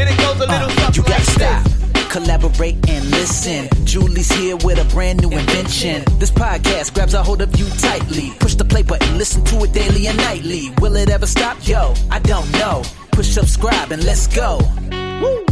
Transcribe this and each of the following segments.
and it goes a little something. You gotta stop, collaborate and listen. Julie's here with a brand new invention. This podcast grabs a hold of you tightly. Push the play button, listen to it daily and nightly. Will it ever stop? Yo, I don't know. Push subscribe and let's go. Woo!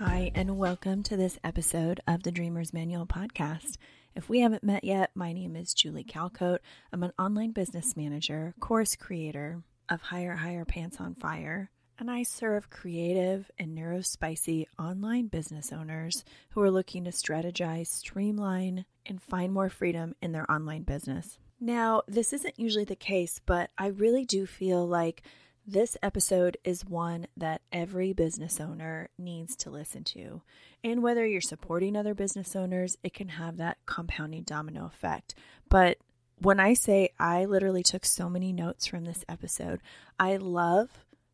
Hi, and welcome to this episode of the Dreamers Manual Podcast. If we haven't met yet, my name is Julie Calcote. I'm an online business manager, course creator of Higher Pants on Fire, and I serve creative and neurospicy online business owners who are looking to strategize, streamline, and find more freedom in their online business. Now, this isn't usually the case, but I really do feel like this episode is one that every business owner needs to listen to. And whether you're supporting other business owners, it can have that compounding domino effect. But when I say I literally took so many notes from this episode, I love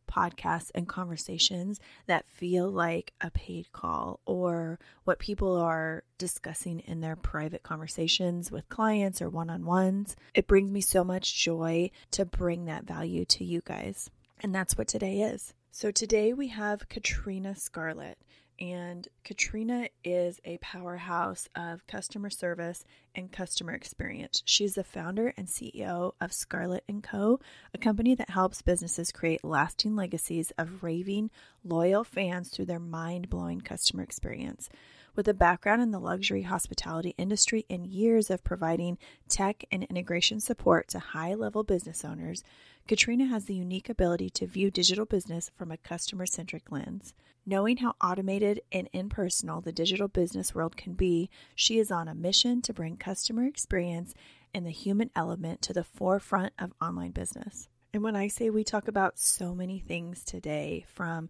podcasts and conversations that feel like a paid call or what people are discussing in their private conversations with clients or one-on-ones. It brings me so much joy to bring that value to you guys. And that's what today is. So today we have Katrina Scarlett. And Katrina is a powerhouse of customer service and customer experience. She's the founder and CEO of Scarlett & Co., a company that helps businesses create lasting legacies of raving, loyal fans through their mind-blowing customer experience. With a background in the luxury hospitality industry and years of providing tech and integration support to high-level business owners, Katrina has the unique ability to view digital business from a customer-centric lens. Knowing how automated and impersonal the digital business world can be, she is on a mission to bring customer experience and the human element to the forefront of online business. And when I say we talk about so many things today, from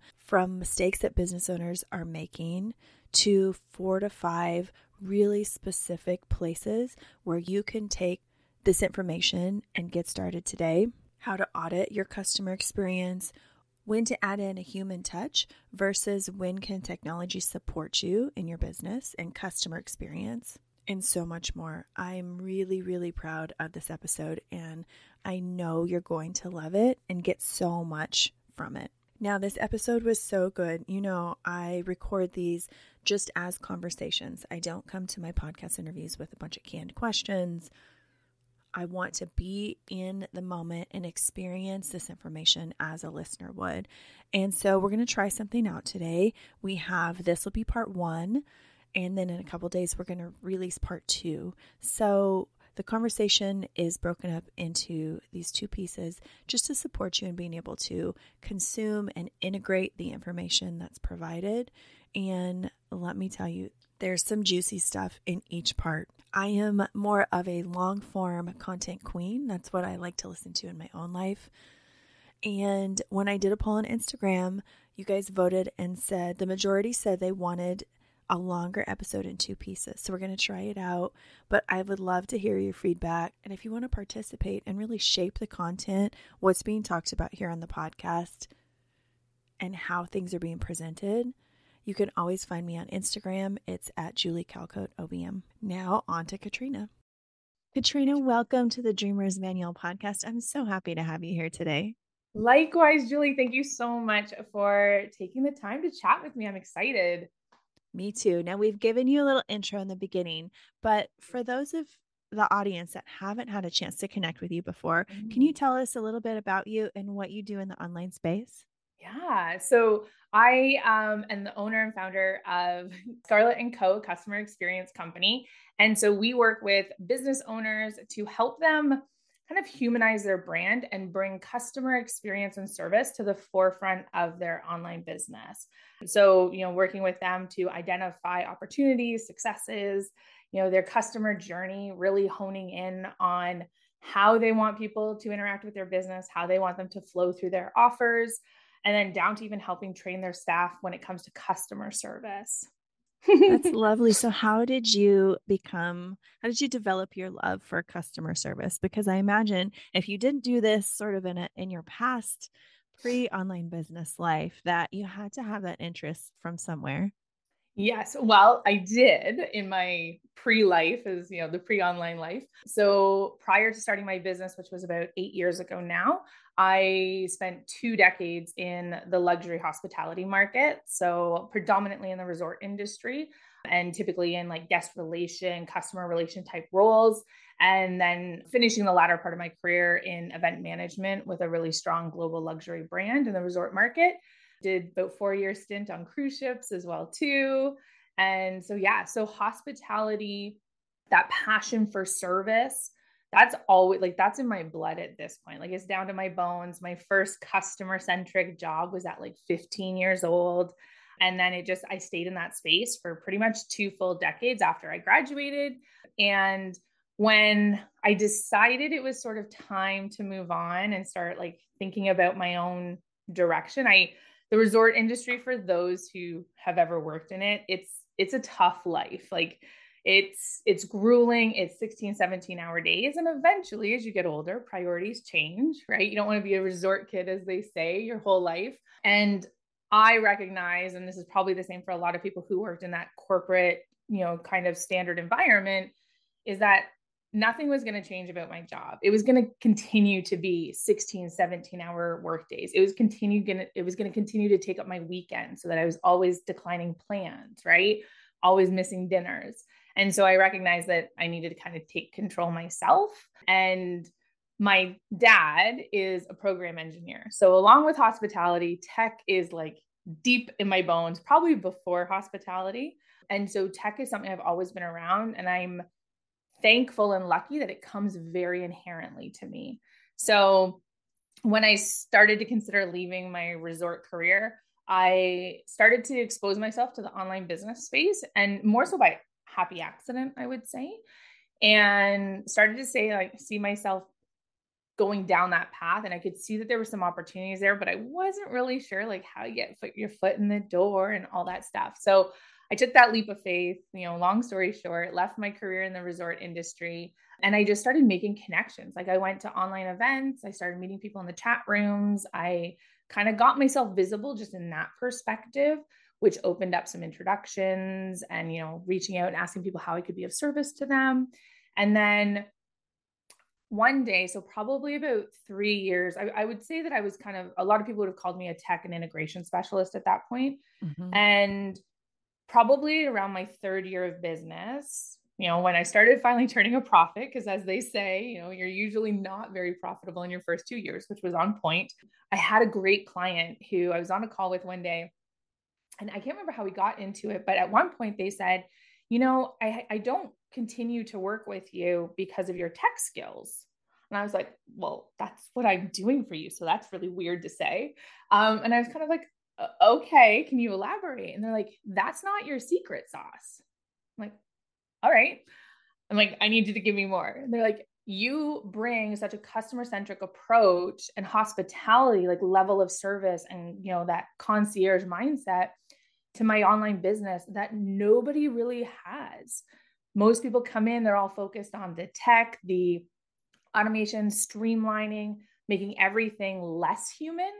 mistakes that business owners are making to 4 to 5 really specific places where you can take this information and get started today, how to audit your customer experience, when to add in a human touch versus when can technology support you in your business and customer experience, and so much more. I'm really, really proud of this episode, and I know you're going to love it and get so much from it. Now, this episode was so good. You know, I record these just as conversations. I don't come to my podcast interviews with a bunch of canned questions. I want to be in the moment and experience this information as a listener would. And so we're going to try something out today. We have, this will be part 1, and then in a couple days, we're going to release part 2. So the conversation is broken up into these 2 pieces just to support you in being able to consume and integrate the information that's provided. And let me tell you, there's some juicy stuff in each part. I am more of a long form content queen. That's what I like to listen to in my own life. And when I did a poll on Instagram, you guys voted and said the majority said they wanted a longer episode in 2 pieces. So we're going to try it out, but I would love to hear your feedback. And if you want to participate and really shape the content, what's being talked about here on the podcast and how things are being presented, you can always find me on Instagram. It's at Julie Calcote OBM. Now on to Katrina. Katrina, welcome to the Dreamers Manual Podcast. I'm so happy to have you here today. Likewise, Julie, thank you so much for taking the time to chat with me. I'm excited. Me too. Now, we've given you a little intro in the beginning, but for those of the audience that haven't had a chance to connect with you before, can you tell us a little bit about you and what you do in the online space? Yeah. So I am the owner and founder of Scarlett & Co., customer experience company. And so we work with business owners to help them kind of humanize their brand and bring customer experience and service to the forefront of their online business. So, you know, working with them to identify opportunities, successes, you know, their customer journey, really honing in on how they want people to interact with their business, how they want them to flow through their offers, and then down to even helping train their staff when it comes to customer service. That's lovely. So how did you develop your love for customer service? Because I imagine if you didn't do this sort of in your past pre-online business life, that you had to have that interest from somewhere. Yes. Well, I did in my pre-life, as you know, the pre-online life. So prior to starting my business, which was about 8 years ago now, I spent 2 decades in the luxury hospitality market. So predominantly in the resort industry and typically in like guest relation, customer relation type roles. And then finishing the latter part of my career in event management with a really strong global luxury brand in the resort market. Did about 4-year stint on cruise ships as well too. And so, yeah, so hospitality, that passion for service, that's always like, that's in my blood at this point. Like it's down to my bones. My first customer centric job was at like 15 years old. And then I stayed in that space for pretty much 2 full decades after I graduated. And when I decided it was sort of time to move on and start like thinking about my own direction, the resort industry, for those who have ever worked in it, it's a tough life. Like it's grueling. It's 16, 17-hour days. And eventually, as you get older, priorities change, right? You don't want to be a resort kid, as they say, your whole life. And I recognize, and this is probably the same for a lot of people who worked in that corporate, you know, kind of standard environment, is that nothing was going to change about my job. It was going to continue to be 16, 17-hour workdays. It was going to continue to take up my weekend so that I was always declining plans, right? Always missing dinners. And so I recognized that I needed to kind of take control myself. And my dad is a program engineer. So along with hospitality, tech is like deep in my bones, probably before hospitality. And so tech is something I've always been around, and I'm thankful and lucky that it comes very inherently to me. So when I started to consider leaving my resort career, I started to expose myself to the online business space, and more so by happy accident, I would say, and started to see myself going down that path. And I could see that there were some opportunities there, but I wasn't really sure like how you get your foot in the door and all that stuff. So I took that leap of faith, you know, long story short, left my career in the resort industry. And I just started making connections. Like I went to online events. I started meeting people in the chat rooms. I kind of got myself visible just in that perspective, which opened up some introductions and, you know, reaching out and asking people how I could be of service to them. And then one day, so probably about 3 years, I would say that I was kind of, a lot of people would have called me a tech and integration specialist at that point. Mm-hmm. And probably around my 3rd year of business, you know, when I started finally turning a profit, because as they say, you know, you're usually not very profitable in your first 2 years, which was on point. I had a great client who I was on a call with one day, and I can't remember how we got into it, but at one point they said, you know, I don't continue to work with you because of your tech skills. And I was like, well, that's what I'm doing for you. So that's really weird to say. And I was kind of like, okay, can you elaborate? And they're like, that's not your secret sauce. I'm like, all right. I'm like, I need you to give me more. And they're like, you bring such a customer-centric approach and hospitality, like level of service and, you know, that concierge mindset to my online business that nobody really has. Most people come in, they're all focused on the tech, the automation, streamlining, making everything less human.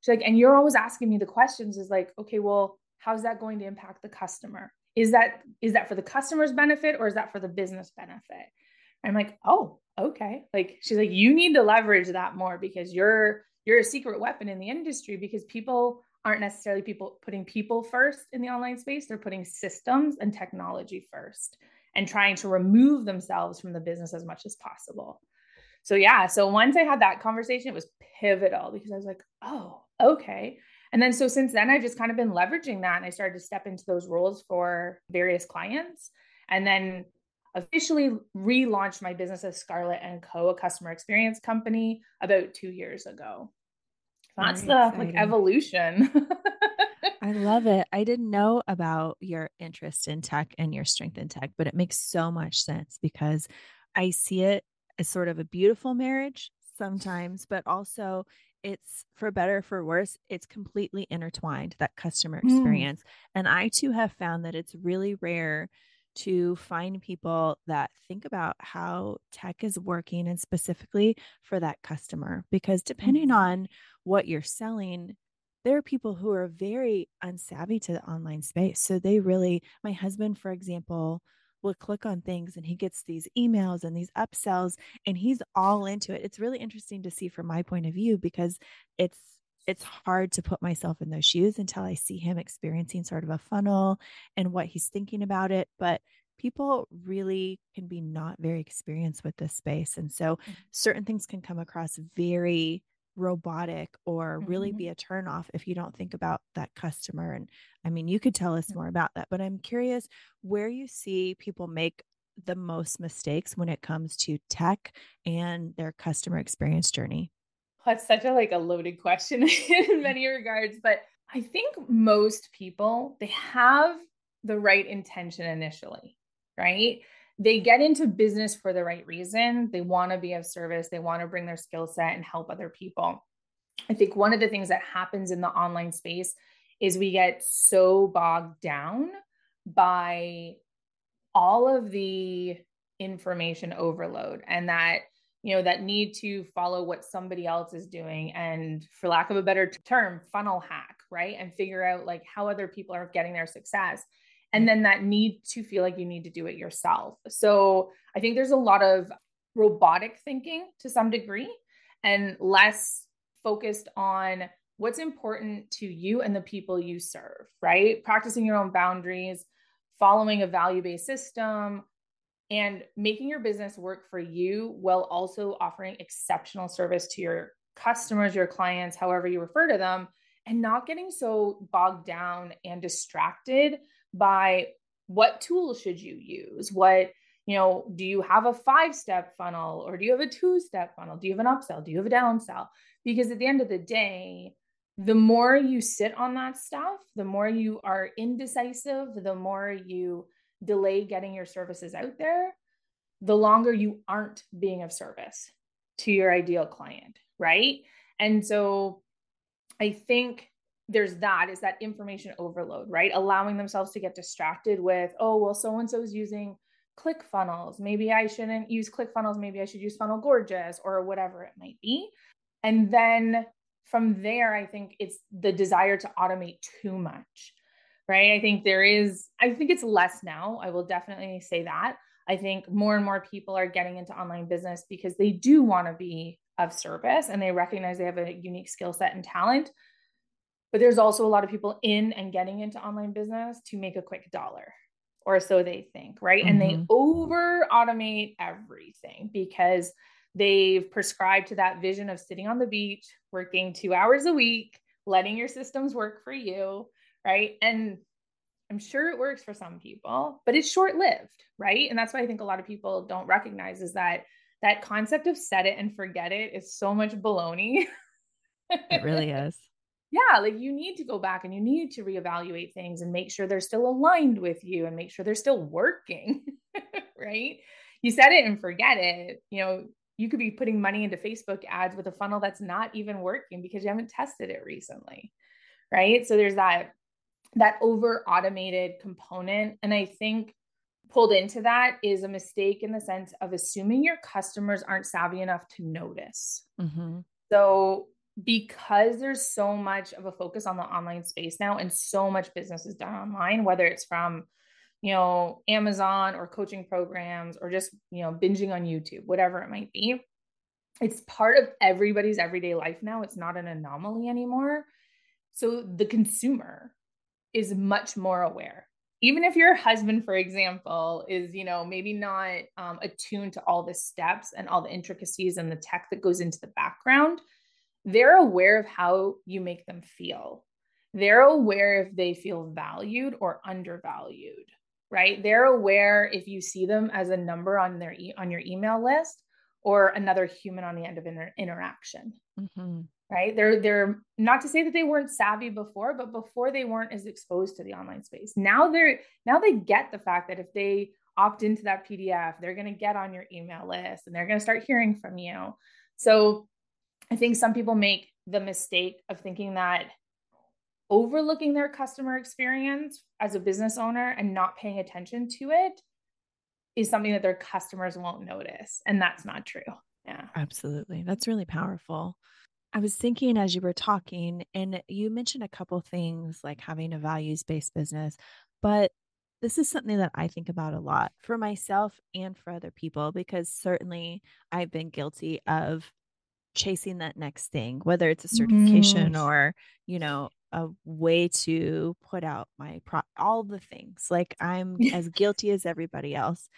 She's like, and you're always asking me the questions is like, okay, well, how's that going to impact the customer? Is that for the customer's benefit or is that for the business benefit? I'm like, oh, okay. Like, she's like, you need to leverage that more because you're a secret weapon in the industry because people aren't necessarily putting people first in the online space. They're putting systems and technology first and trying to remove themselves from the business as much as possible. So yeah. So once I had that conversation, it was pivotal because I was like, oh, okay. And then, so since then I've just kind of been leveraging that. And I started to step into those roles for various clients and then officially relaunched my business as Scarlett & Co., a customer experience company about 2 years ago. That's the like evolution. I love it. I didn't know about your interest in tech and your strength in tech, but it makes so much sense because I see it as sort of a beautiful marriage sometimes, but also it's, for better or for worse, it's completely intertwined, that customer experience. And I too have found that it's really rare to find people that think about how tech is working and specifically for that customer, because depending on what you're selling, there are people who are very unsavvy to the online space. So they really, my husband, for example, will click on things and he gets these emails and these upsells and he's all into it. It's really interesting to see from my point of view, because it's hard to put myself in those shoes until I see him experiencing sort of a funnel and what he's thinking about it. But people really can be not very experienced with this space. And so certain things can come across very robotic or really be a turnoff if you don't think about that customer. And I mean, you could tell us more about that, but I'm curious where you see people make the most mistakes when it comes to tech and their customer experience journey. That's such a loaded question in many regards, but I think most people, they have the right intention initially, right? They get into business for the right reason. They want to be of service. They want to bring their skill set and help other people. I think one of the things that happens in the online space is we get so bogged down by all of the information overload and that, you know, that need to follow what somebody else is doing and, for lack of a better term, funnel hack, right? And figure out how other people are getting their success. And then that need to feel like you need to do it yourself. So I think there's a lot of robotic thinking to some degree and less focused on what's important to you and the people you serve, right? Practicing your own boundaries, following a value-based system, and making your business work for you while also offering exceptional service to your customers, your clients, however you refer to them, and not getting so bogged down and distracted by what tool should you use? What, do you have a 5-step funnel or do you have a 2-step funnel? Do you have an upsell? Do you have a downsell? Because at the end of the day, the more you sit on that stuff, the more you are indecisive, the more you delay getting your services out there, the longer you aren't being of service to your ideal client, right? And so I think there's that information overload, right? Allowing themselves to get distracted with, oh, well, so-and-so's using ClickFunnels. Maybe I shouldn't use ClickFunnels. Maybe I should use Funnel Gorgeous or whatever it might be. And then from there, I think it's the desire to automate too much, right? I think it's less now. I will definitely say that. I think more and more people are getting into online business because they do want to be of service and they recognize they have a unique skill set and talent. But there's also a lot of people in and getting into online business to make a quick dollar, or so they think, right? And they over automate everything because they've prescribed to that vision of sitting on the beach, working 2 hours a week, letting your systems work for you, right? And I'm sure it works for some people, but it's short-lived, right? And that's why I think a lot of people don't recognize is that concept of set it and forget it is so much baloney. It really is. Yeah, you need to go back and you need to reevaluate things and make sure they're still aligned with you and make sure they're still working, right? You set it and forget it. You could be putting money into Facebook ads with a funnel that's not even working because you haven't tested it recently, right? So there's that over-automated component. And I think pulled into that is a mistake in the sense of assuming your customers aren't savvy enough to notice. So because there's so much of a focus on the online space now and so much business is done online, whether it's from, Amazon or coaching programs or just, binging on YouTube, whatever it might be, it's part of everybody's everyday life now. It's not an anomaly anymore. So the consumer is much more aware. Even if your husband, for example, is, maybe not attuned to all the steps and all the intricacies and the tech that goes into the background, they're aware of how you make them feel. They're aware if they feel valued or undervalued, right? They're aware if you see them as a number on your email list or another human on the end of an interaction, right? They're not to say that they weren't savvy before, but before they weren't as exposed to the online space. Now they get the fact that if they opt into that PDF, they're going to get on your email list and they're going to start hearing from you. So I think some people make the mistake of thinking that overlooking their customer experience as a business owner and not paying attention to it is something that their customers won't notice. And that's not true. Yeah, absolutely. That's really powerful. I was thinking as you were talking, and you mentioned a couple things like having a values-based business, but this is something that I think about a lot for myself and for other people, because certainly I've been guilty of chasing that next thing, whether it's a certification or, you know, a way to put out my all the things. Like I'm as guilty as everybody else.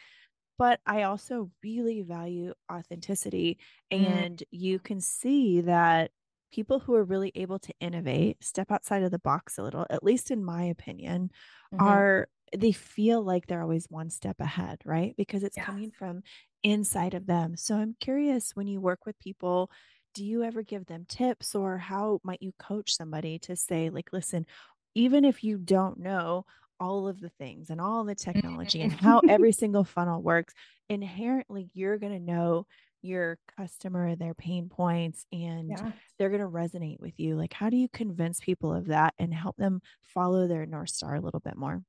But I also really value authenticity. And you can see that people who are really able to innovate, step outside of the box a little, at least in my opinion, are, they feel like they're always one step ahead, right? Because it's coming from inside of them. So I'm curious, when you work with people, do you ever give them tips, or how might you coach somebody to say, like, listen, even if you don't know all of the things and all the technology and how every single funnel works, inherently you're going to know your customer, their pain points, and they're going to resonate with you. Like, how do you convince people of that and help them follow their North Star a little bit more?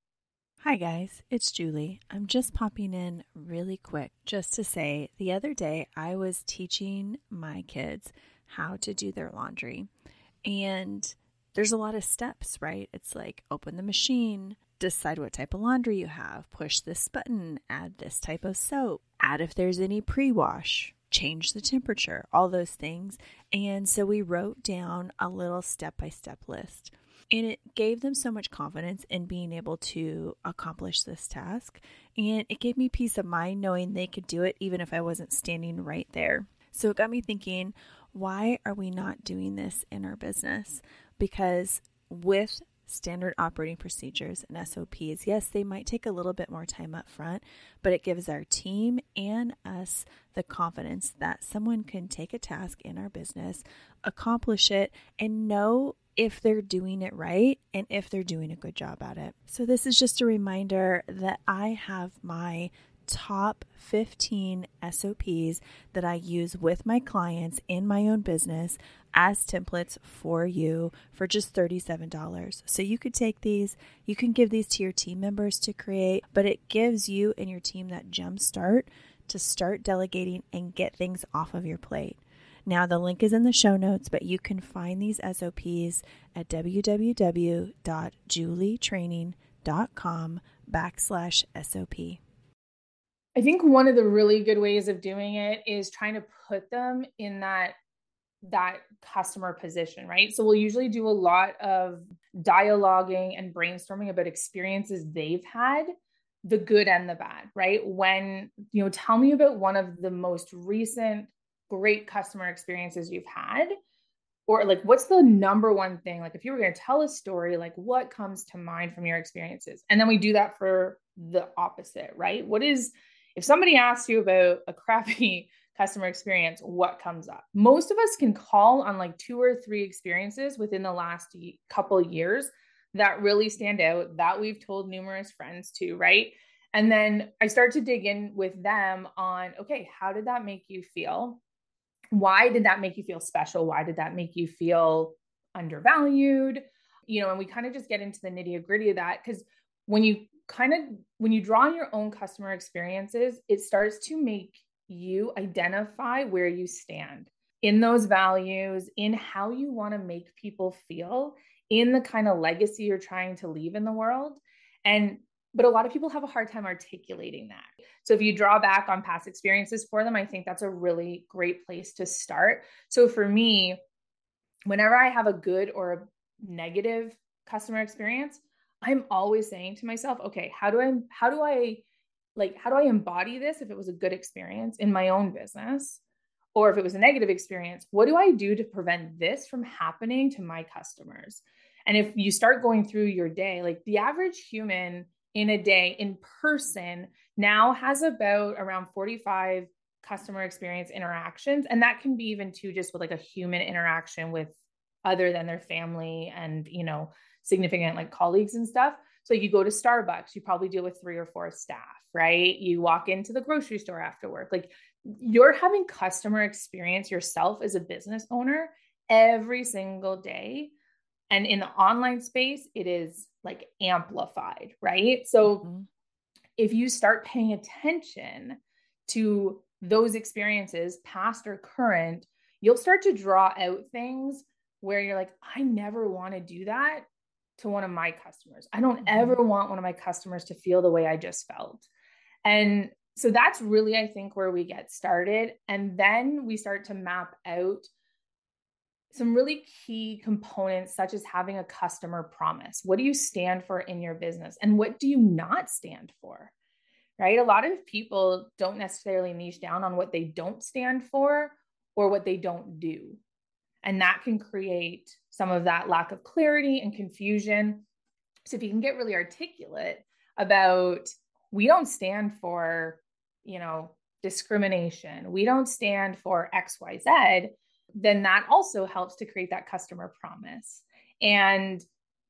Hi guys, it's Julie. I'm just popping in really quick just to say, the other day I was teaching my kids how to do their laundry, and there's a lot of steps, right? It's like open the machine, decide what type of laundry you have, push this button, add this type of soap, add if there's any pre-wash, change the temperature, all those things. And so we wrote down a little step-by-step list. And it gave them so much confidence in being able to accomplish this task. And it gave me peace of mind knowing they could do it even if I wasn't standing right there. So it got me thinking, why are we not doing this in our business? Because with standard operating procedures and SOPs, yes, they might take a little bit more time up front, but it gives our team and us the confidence that someone can take a task in our business, accomplish it, and know if they're doing it right and if they're doing a good job at it. So this is just a reminder that I have my top 15 SOPs that I use with my clients in my own business as templates for you for just $37. So you could take these, you can give these to your team members to create, but it gives you and your team that jump start to start delegating and get things off of your plate. Now, the link is in the show notes, but you can find these SOPs at www.julietraining.com/SOP. I think one of the really good ways of doing it is trying to put them in that customer position, right? So we'll usually do a lot of dialoguing and brainstorming about experiences they've had, the good and the bad, right? When, you know, tell me about one of the most recent great customer experiences you've had, or like, what's the number one thing? Like, if you were going to tell a story, like what comes to mind from your experiences? And then we do that for the opposite, right? What is, if somebody asks you about a crappy customer experience, what comes up? Most of us can call on like 2 or 3 experiences within the last couple years that really stand out, that we've told numerous friends to, right? And then I start to dig in with them on, okay, how did that make you feel? Why did that make you feel special? Why did that make you feel undervalued? You know, and we kind of just get into the nitty-gritty of that, because when you draw on your own customer experiences, it starts to make you identify where you stand in those values, in how you want to make people feel, in the kind of legacy you're trying to leave in the world. But a lot of people have a hard time articulating that. So if you draw back on past experiences for them, I think that's a really great place to start. So for me, whenever I have a good or a negative customer experience, I'm always saying to myself, okay, how do I embody this? If it was a good experience in my own business, or if it was a negative experience, what do I do to prevent this from happening to my customers? And if you start going through your day, like the average human in a day in person now has about around 45 customer experience interactions. And that can be even too, just with like a human interaction with other than their family and, you know, significant like colleagues and stuff. So you go to Starbucks, you probably deal with 3 or 4 staff, right? You walk into the grocery store after work, like you're having customer experience yourself as a business owner every single day. And in the online space, it is like amplified, right? So if you start paying attention to those experiences, past or current, you'll start to draw out things where you're like, I never want to do that to one of my customers. I don't ever want one of my customers to feel the way I just felt. And so that's really, I think, where we get started. And then we start to map out some really key components, such as having a customer promise. What do you stand for in your business? And what do you not stand for? Right? A lot of people don't necessarily niche down on what they don't stand for or what they don't do. And that can create some of that lack of clarity and confusion. So if you can get really articulate about, we don't stand for, you know, discrimination, we don't stand for X, Y, Z, then that also helps to create that customer promise. And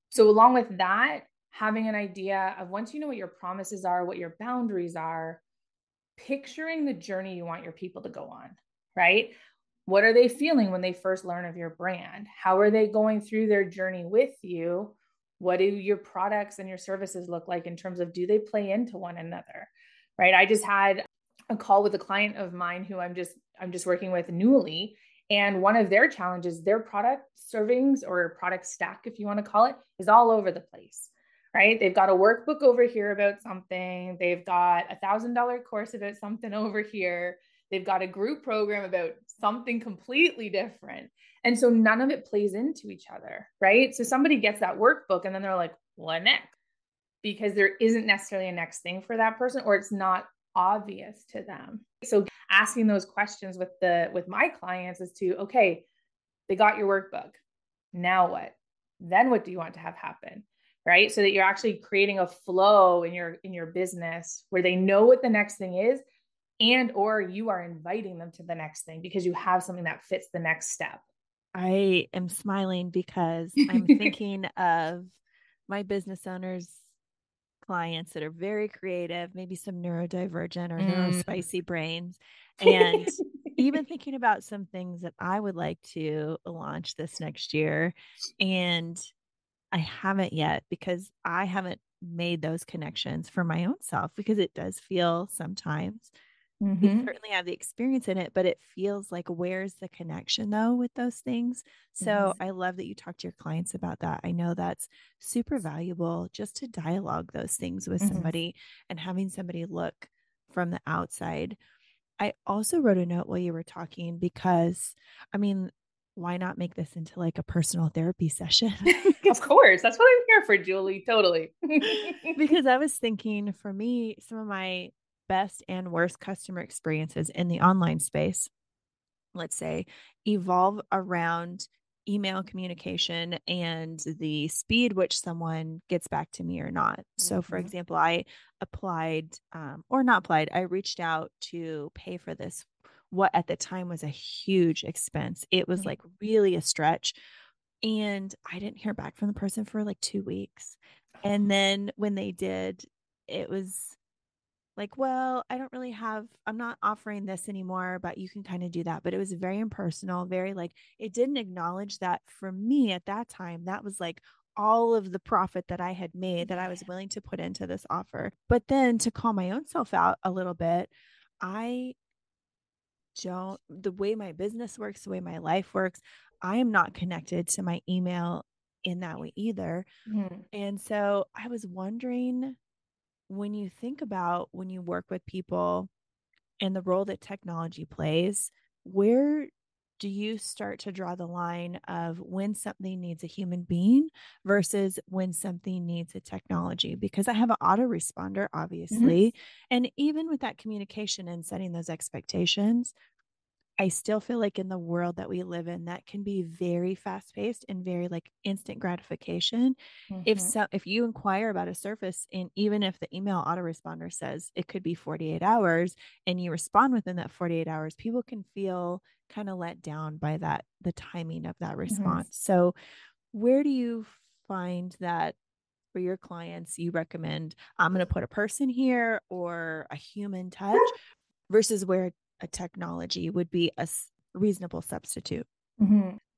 so along with that, having an idea of, once you know what your promises are, what your boundaries are, picturing the journey you want your people to go on, right? What are they feeling when they first learn of your brand? How are they going through their journey with you? What do your products and your services look like in terms of, do they play into one another, right? I just had a call with a client of mine who I'm just working with newly. And one of their challenges, their product servings or product stack, if you want to call it, is all over the place, right? They've got a workbook over here about something. They've got a $1,000 course about something over here. They've got a group program about something completely different. And so none of it plays into each other, right? So somebody gets that workbook and then they're like, what next? Because there isn't necessarily a next thing for that person, or it's not obvious to them. So asking those questions with my clients is to, okay, they got your workbook. Now what? Then what do you want to have happen? Right? So that you're actually creating a flow in your business where they know what the next thing is, and, or you are inviting them to the next thing because you have something that fits the next step. I am smiling because I'm thinking of my business owners clients that are very creative, maybe some neurodivergent or neurospicy brains. And even thinking about some things that I would like to launch this next year. And I haven't yet because I haven't made those connections for my own self, because it does feel sometimes, we certainly have the experience in it, but it feels like, where's the connection though with those things? So I love that you talk to your clients about that. I know that's super valuable, just to dialogue those things with somebody and having somebody look from the outside. I also wrote a note while you were talking, because I mean, why not make this into like a personal therapy session? Of course. That's what I'm here for, Julie. Totally. Because I was thinking, for me, some of my best and worst customer experiences in the online space, let's say, evolve around email communication and the speed which someone gets back to me or not. So for example, I I reached out to pay for this, what at the time was a huge expense. It was like really a stretch. And I didn't hear back from the person for like 2 weeks. And then when they did, it was like, well, I don't really have, I'm not offering this anymore, but you can kind of do that. But it was very impersonal, very like, it didn't acknowledge that for me at that time, that was like all of the profit that I had made that I was willing to put into this offer. But then to call my own self out a little bit, the way my business works, the way my life works, I am not connected to my email in that way either. And so I was wondering, when you think about when you work with people and the role that technology plays, where do you start to draw the line of when something needs a human being versus when something needs a technology? Because I have an autoresponder, obviously. And even with that communication and setting those expectations, I still feel like in the world that we live in, that can be very fast paced and very like instant gratification. If you inquire about a service, and even if the email autoresponder says it could be 48 hours and you respond within that 48 hours, people can feel kind of let down by that, the timing of that response. So where do you find that for your clients, you recommend, I'm going to put a person here or a human touch versus where a technology would be a reasonable substitute?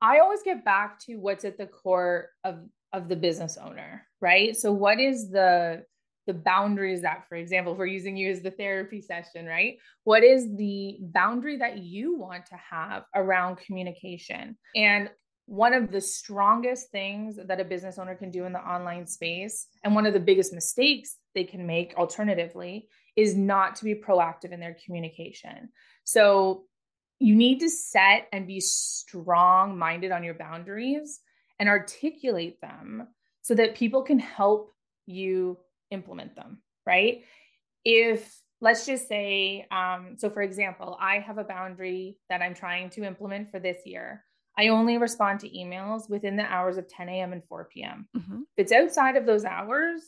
I always get back to what's at the core of the business owner, right? So what is the the boundaries that, for example, if we're using you as the therapy session, right? What is the boundary that you want to have around communication? And one of the strongest things that a business owner can do in the online space, and one of the biggest mistakes they can make alternatively, is not to be proactive in their communication. So you need to set and be strong-minded on your boundaries and articulate them so that people can help you implement them, right? If, let's just say, so for example, I have a boundary that I'm trying to implement for this year. I only respond to emails within the hours of 10 a.m. and 4 p.m. Mm-hmm. If it's outside of those hours,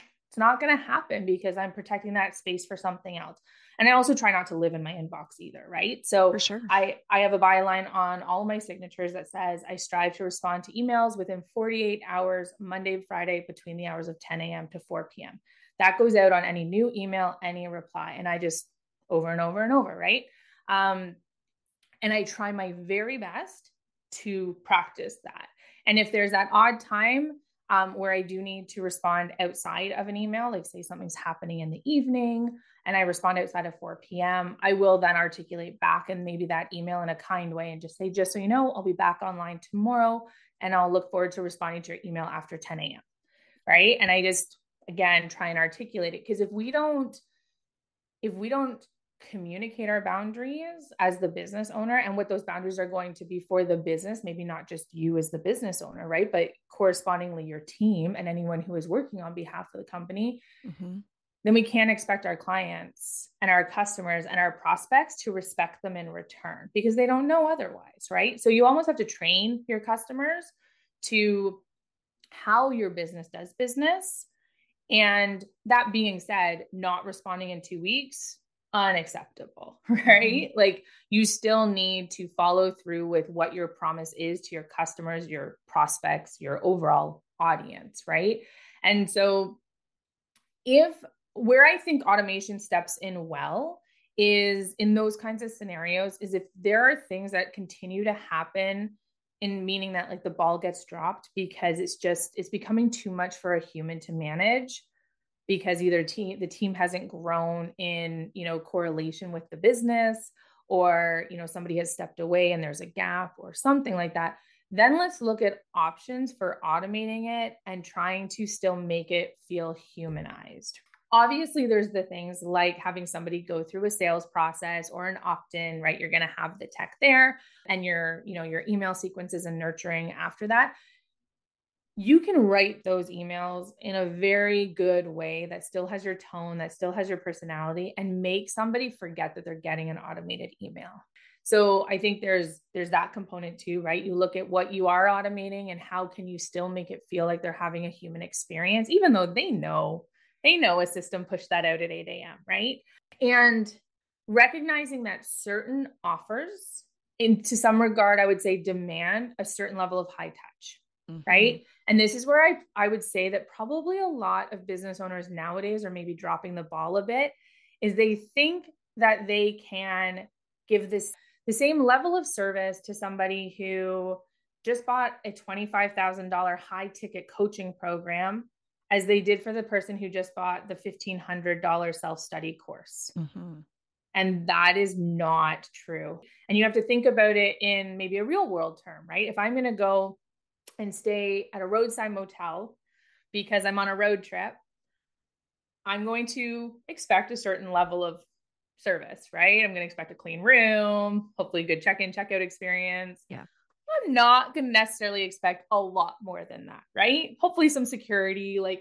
it's not going to happen because I'm protecting that space for something else. And I also try not to live in my inbox either, right? So for sure. I have a byline on all of my signatures that says I strive to respond to emails within 48 hours, Monday to Friday, between the hours of 10 a.m. to 4 p.m. That goes out on any new email, any reply. And I just over and over and over, right? And I try my very best to practice that. And if there's that odd time where I do need to respond outside of an email, like say something's happening in the evening and I respond outside of 4 p.m., I will then articulate back and maybe that email in a kind way and just say, just so you know, I'll be back online tomorrow and I'll look forward to responding to your email after 10 a.m. Right. And I just, again, try and articulate it. Because if we don't communicate our boundaries as the business owner and what those boundaries are going to be for the business, maybe not just you as the business owner, right? But correspondingly your team and anyone who is working on behalf of the company, mm-hmm. then we can't expect our clients and our customers and our prospects to respect them in return because they don't know otherwise, right? So you almost have to train your customers to how your business does business. And that being said, not responding in 2 weeks, unacceptable, right? Mm-hmm. Like you still need to follow through with what your promise is to your customers, your prospects, your overall audience, right? And so where I think automation steps in well is in those kinds of scenarios is if there are things that continue to happen in meaning that like the ball gets dropped because it's becoming too much for a human to manage. Because either the team hasn't grown in, correlation with the business, or, somebody has stepped away and there's a gap or something like that. Then let's look at options for automating it and trying to still make it feel humanized. Obviously, there's the things like having somebody go through a sales process or an opt-in, right? You're going to have the tech there and your email sequences and nurturing after that. You can write those emails in a very good way that still has your tone, that still has your personality, and make somebody forget that they're getting an automated email. So I think there's that component too, right? You look at what you are automating and how can you still make it feel like they're having a human experience, even though they know a system pushed that out at 8 a.m., right? And recognizing that certain offers, in to some regard, I would say demand a certain level of high touch. Mm-hmm. Right. And this is where I would say that probably a lot of business owners nowadays are maybe dropping the ball a bit, is they think that they can give the same level of service to somebody who just bought a $25,000 high ticket coaching program as they did for the person who just bought the $1,500 self-study course. Mm-hmm. And that is not true. And you have to think about it in maybe a real world term, right? If I'm going to go and stay at a roadside motel because I'm on a road trip, I'm going to expect a certain level of service, right? I'm going to expect a clean room, hopefully good check-in, check-out experience. Yeah. I'm not going to necessarily expect a lot more than that, right? Hopefully some security, But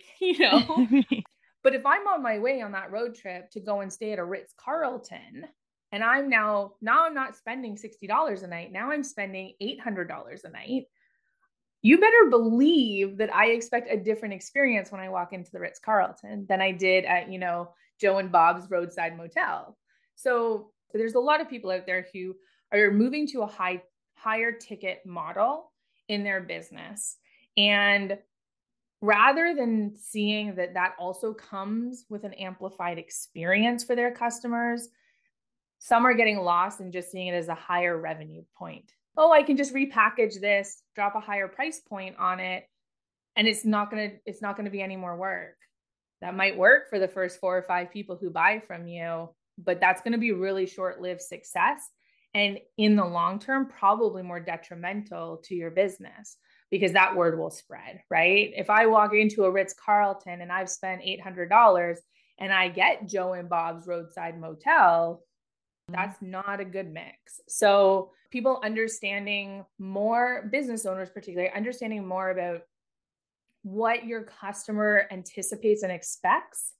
if I'm on my way on that road trip to go and stay at a Ritz-Carlton, and I'm now I'm not spending $60 a night. Now I'm spending $800 a night. You better believe that I expect a different experience when I walk into the Ritz-Carlton than I did at, Joe and Bob's roadside motel. So there's a lot of people out there who are moving to a higher ticket model in their business. And rather than seeing that also comes with an amplified experience for their customers, some are getting lost in just seeing it as a higher revenue point. Oh, I can just repackage this, drop a higher price point on it, and it's not going to be any more work. that might work for the first 4 or 5 people who buy from you, but that's going to be really short-lived success. And in the long term, probably more detrimental to your business because that word will spread, right? If I walk into a Ritz-Carlton and I've spent $800 and I get Joe and Bob's Roadside Motel, that's not a good mix. So people understanding more, business owners particularly, understanding more about what your customer anticipates and expects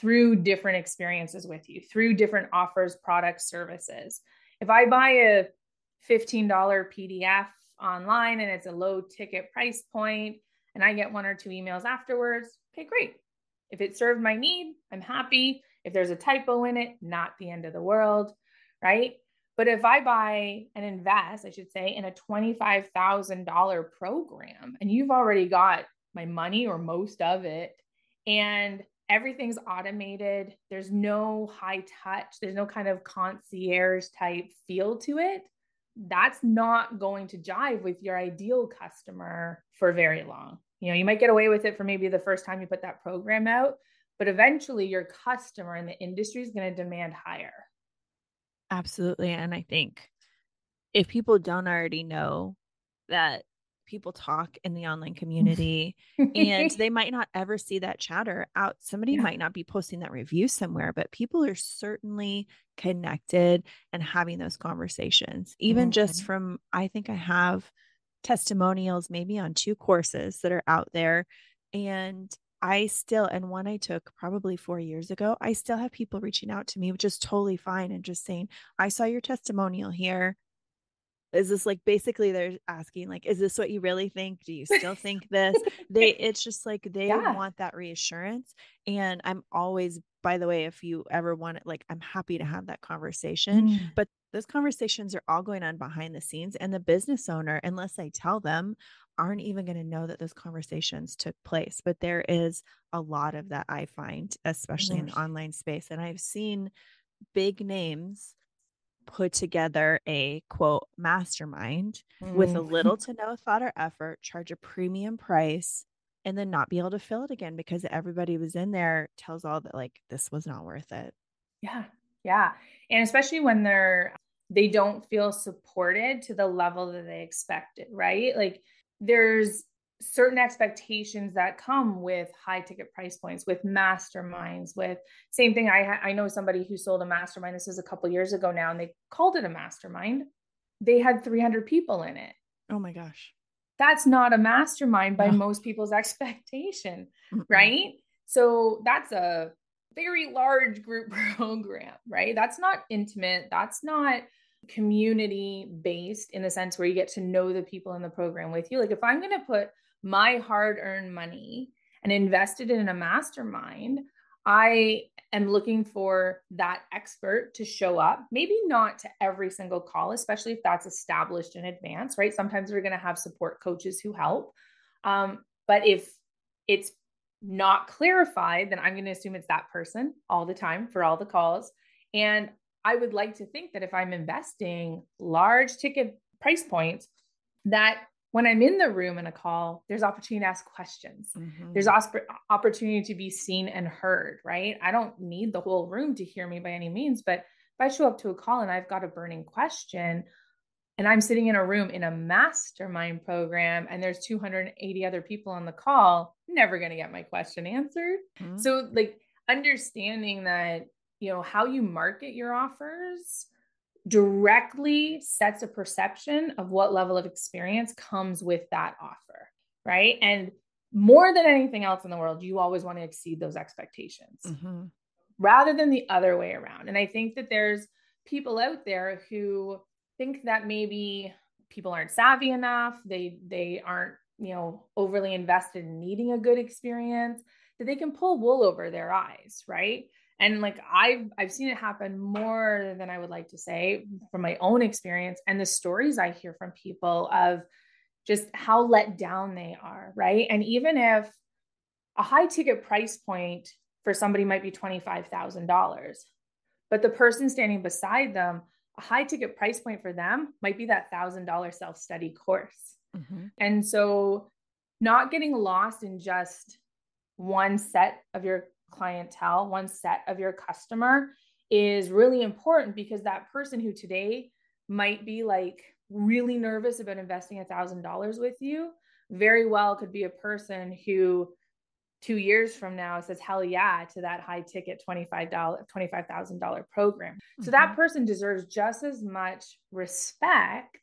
through different experiences with you, through different offers, products, services. If I buy a $15 PDF online and it's a low ticket price point and I get 1 or 2 emails afterwards, okay, great. If it served my need, I'm happy. If there's a typo in it, not the end of the world, right? But if I buy and invest, I should say, in a $25,000 program and you've already got my money or most of it and everything's automated, there's no high touch, there's no kind of concierge type feel to it, that's not going to jive with your ideal customer for very long. You know, you might get away with it for maybe the first time you put that program out, but eventually your customer in the industry is going to demand higher. Absolutely. And I think if people don't already know that people talk in the online community and they might not ever see that chatter out. Somebody might not be posting that review somewhere, but people are certainly connected and having those conversations, even just from, I think I have testimonials maybe on 2 courses that are out there. And I still, and one I took probably 4 years ago, I still have people reaching out to me, which is totally fine. And just saying, I saw your testimonial here. Is this like, basically they're asking like, is this what you really think? Do you still think this? It's just like, they want that reassurance. And I'm always, by the way, if you ever want it, like, I'm happy to have that conversation, but those conversations are all going on behind the scenes, and the business owner, unless I tell them, aren't even going to know that those conversations took place. But there is a lot of that, I find, especially in the online space. And I've seen big names put together a quote mastermind with a little to no thought or effort, charge a premium price, and then not be able to fill it again because everybody was in there tells all that, like, this was not worth it. Yeah. Yeah. And especially when they don't feel supported to the level that they expected, right? Like, there's certain expectations that come with high ticket price points, with masterminds, with same thing. I know somebody who sold a mastermind. This was a couple of years ago now, and they called it a mastermind. They had 300 people in it. Oh my gosh. That's not a mastermind by most people's expectation, right? So that's a very large group program, right? That's not intimate. That's not community based in the sense where you get to know the people in the program with you. Like, if I'm going to put my hard-earned money and invest it in a mastermind, I am looking for that expert to show up, maybe not to every single call, especially if that's established in advance, right? Sometimes we're going to have support coaches who help. But if it's not clarified, then I'm going to assume it's that person all the time for all the calls. And I would like to think that if I'm investing large ticket price points, that when I'm in the room in a call, there's opportunity to ask questions. There's opportunity to be seen and heard, right? I don't need the whole room to hear me by any means, but if I show up to a call and I've got a burning question and I'm sitting in a room in a mastermind program and there's 280 other people on the call, I'm never going to get my question answered. So, like, understanding that, you know, how you market your offers directly sets a perception of what level of experience comes with that offer, right? And more than anything else in the world, you always want to exceed those expectations rather than the other way around. And I think that there's people out there who think that maybe people aren't savvy enough, they aren't, you know, overly invested in needing a good experience, that they can pull wool over their eyes, right? And like, I've seen it happen more than I would like to say from my own experience and the stories I hear from people of just how let down they are, right? And even if a high ticket price point for somebody might be $25,000, but the person standing beside them, a high ticket price point for them might be that $1,000 self-study course. And so not getting lost in just one set of your clientele, one set of your customer is really important, because that person who today might be like really nervous about investing $1,000 with you very well could be a person who 2 years from now says, hell yeah, to that high ticket $25,000 program. Mm-hmm. So that person deserves just as much respect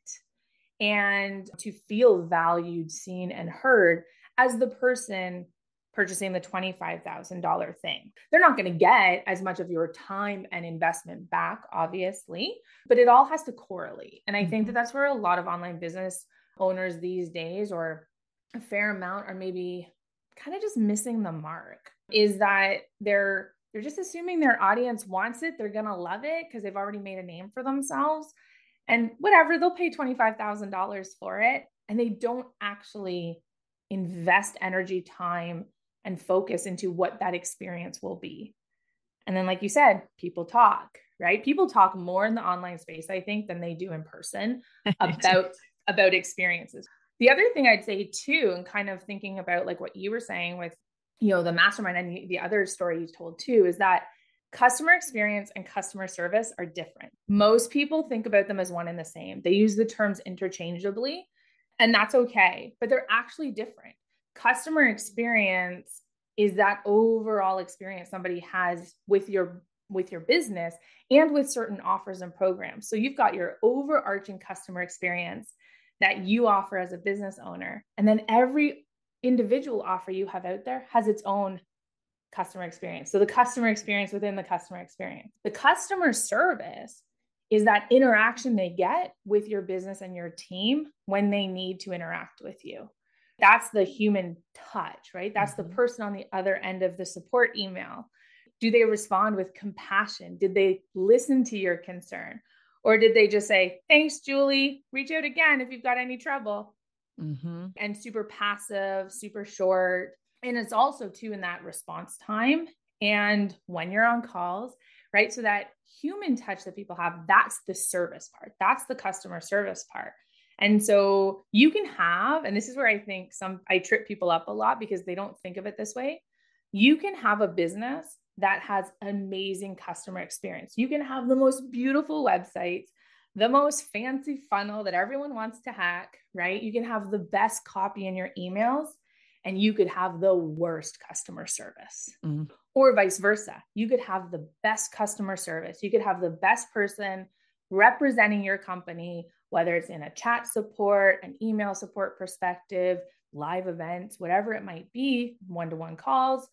and to feel valued, seen, and heard as the person purchasing the $25,000 thing. They're not going to get as much of your time and investment back, obviously, but it all has to correlate. And I think that that's where a lot of online business owners these days, or a fair amount, are maybe kind of just missing the mark, is that they're just assuming their audience wants it. They're going to love it because they've already made a name for themselves, and whatever, they'll pay $25,000 for it. And they don't actually invest energy, time, and focus into what that experience will be. And then, like you said, people talk, right? People talk more in the online space, I think, than they do in person about experiences. The other thing I'd say too, and kind of thinking about like what you were saying with, you know, the mastermind and the other story you told too, is that customer experience and customer service are different. Most people think about them as one and the same. They use the terms interchangeably, and that's okay, but they're actually different. Customer experience is that overall experience somebody has with your business and with certain offers and programs. So you've got your overarching customer experience that you offer as a business owner. And then every individual offer you have out there has its own customer experience. So the customer experience within the customer experience. The customer service is that interaction they get with your business and your team when they need to interact with you. That's the human touch, right? That's the person on the other end of the support email. Do they respond with compassion? Did they listen to your concern? Or did they just say, thanks, Julie, reach out again if you've got any trouble? Mm-hmm. And super passive, super short. And it's also too in that response time and when you're on calls, right? So that human touch that people have, that's the service part. That's the customer service part. And so you can have, and this is where I think I trip people up a lot because they don't think of it this way. You can have a business that has amazing customer experience. You can have the most beautiful websites, the most fancy funnel that everyone wants to hack, right? You can have the best copy in your emails, and you could have the worst customer service, or vice versa. You could have the best customer service. You could have the best person representing your company, whether it's in a chat support, an email support perspective, live events, whatever it might be, one-to-one calls.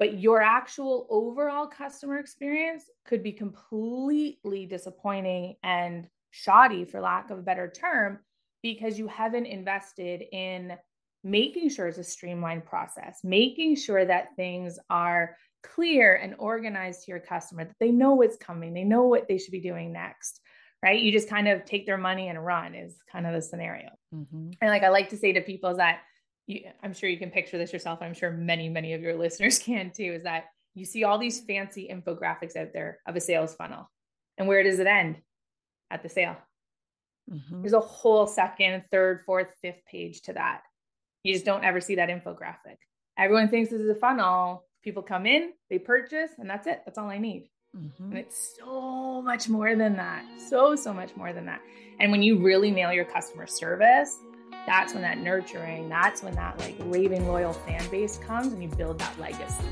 But your actual overall customer experience could be completely disappointing and shoddy, for lack of a better term, because you haven't invested in making sure it's a streamlined process, making sure that things are clear and organized to your customer, that they know what's coming, they know what they should be doing next, right? You just kind of take their money and run is kind of the scenario. Mm-hmm. And like I like to say to people is that, I'm sure you can picture this yourself, I'm sure many, many of your listeners can too, is that you see all these fancy infographics out there of a sales funnel. And where does it end? At the sale. Mm-hmm. There's a whole second, third, fourth, fifth page to that. You just don't ever see that infographic. Everyone thinks this is a funnel. People come in, they purchase, and that's it. That's all I need. Mm-hmm. And it's so much more than that. So much more than that. And when you really nail your customer service, that's when that nurturing, that's when that like raving loyal fan base comes and you build that legacy.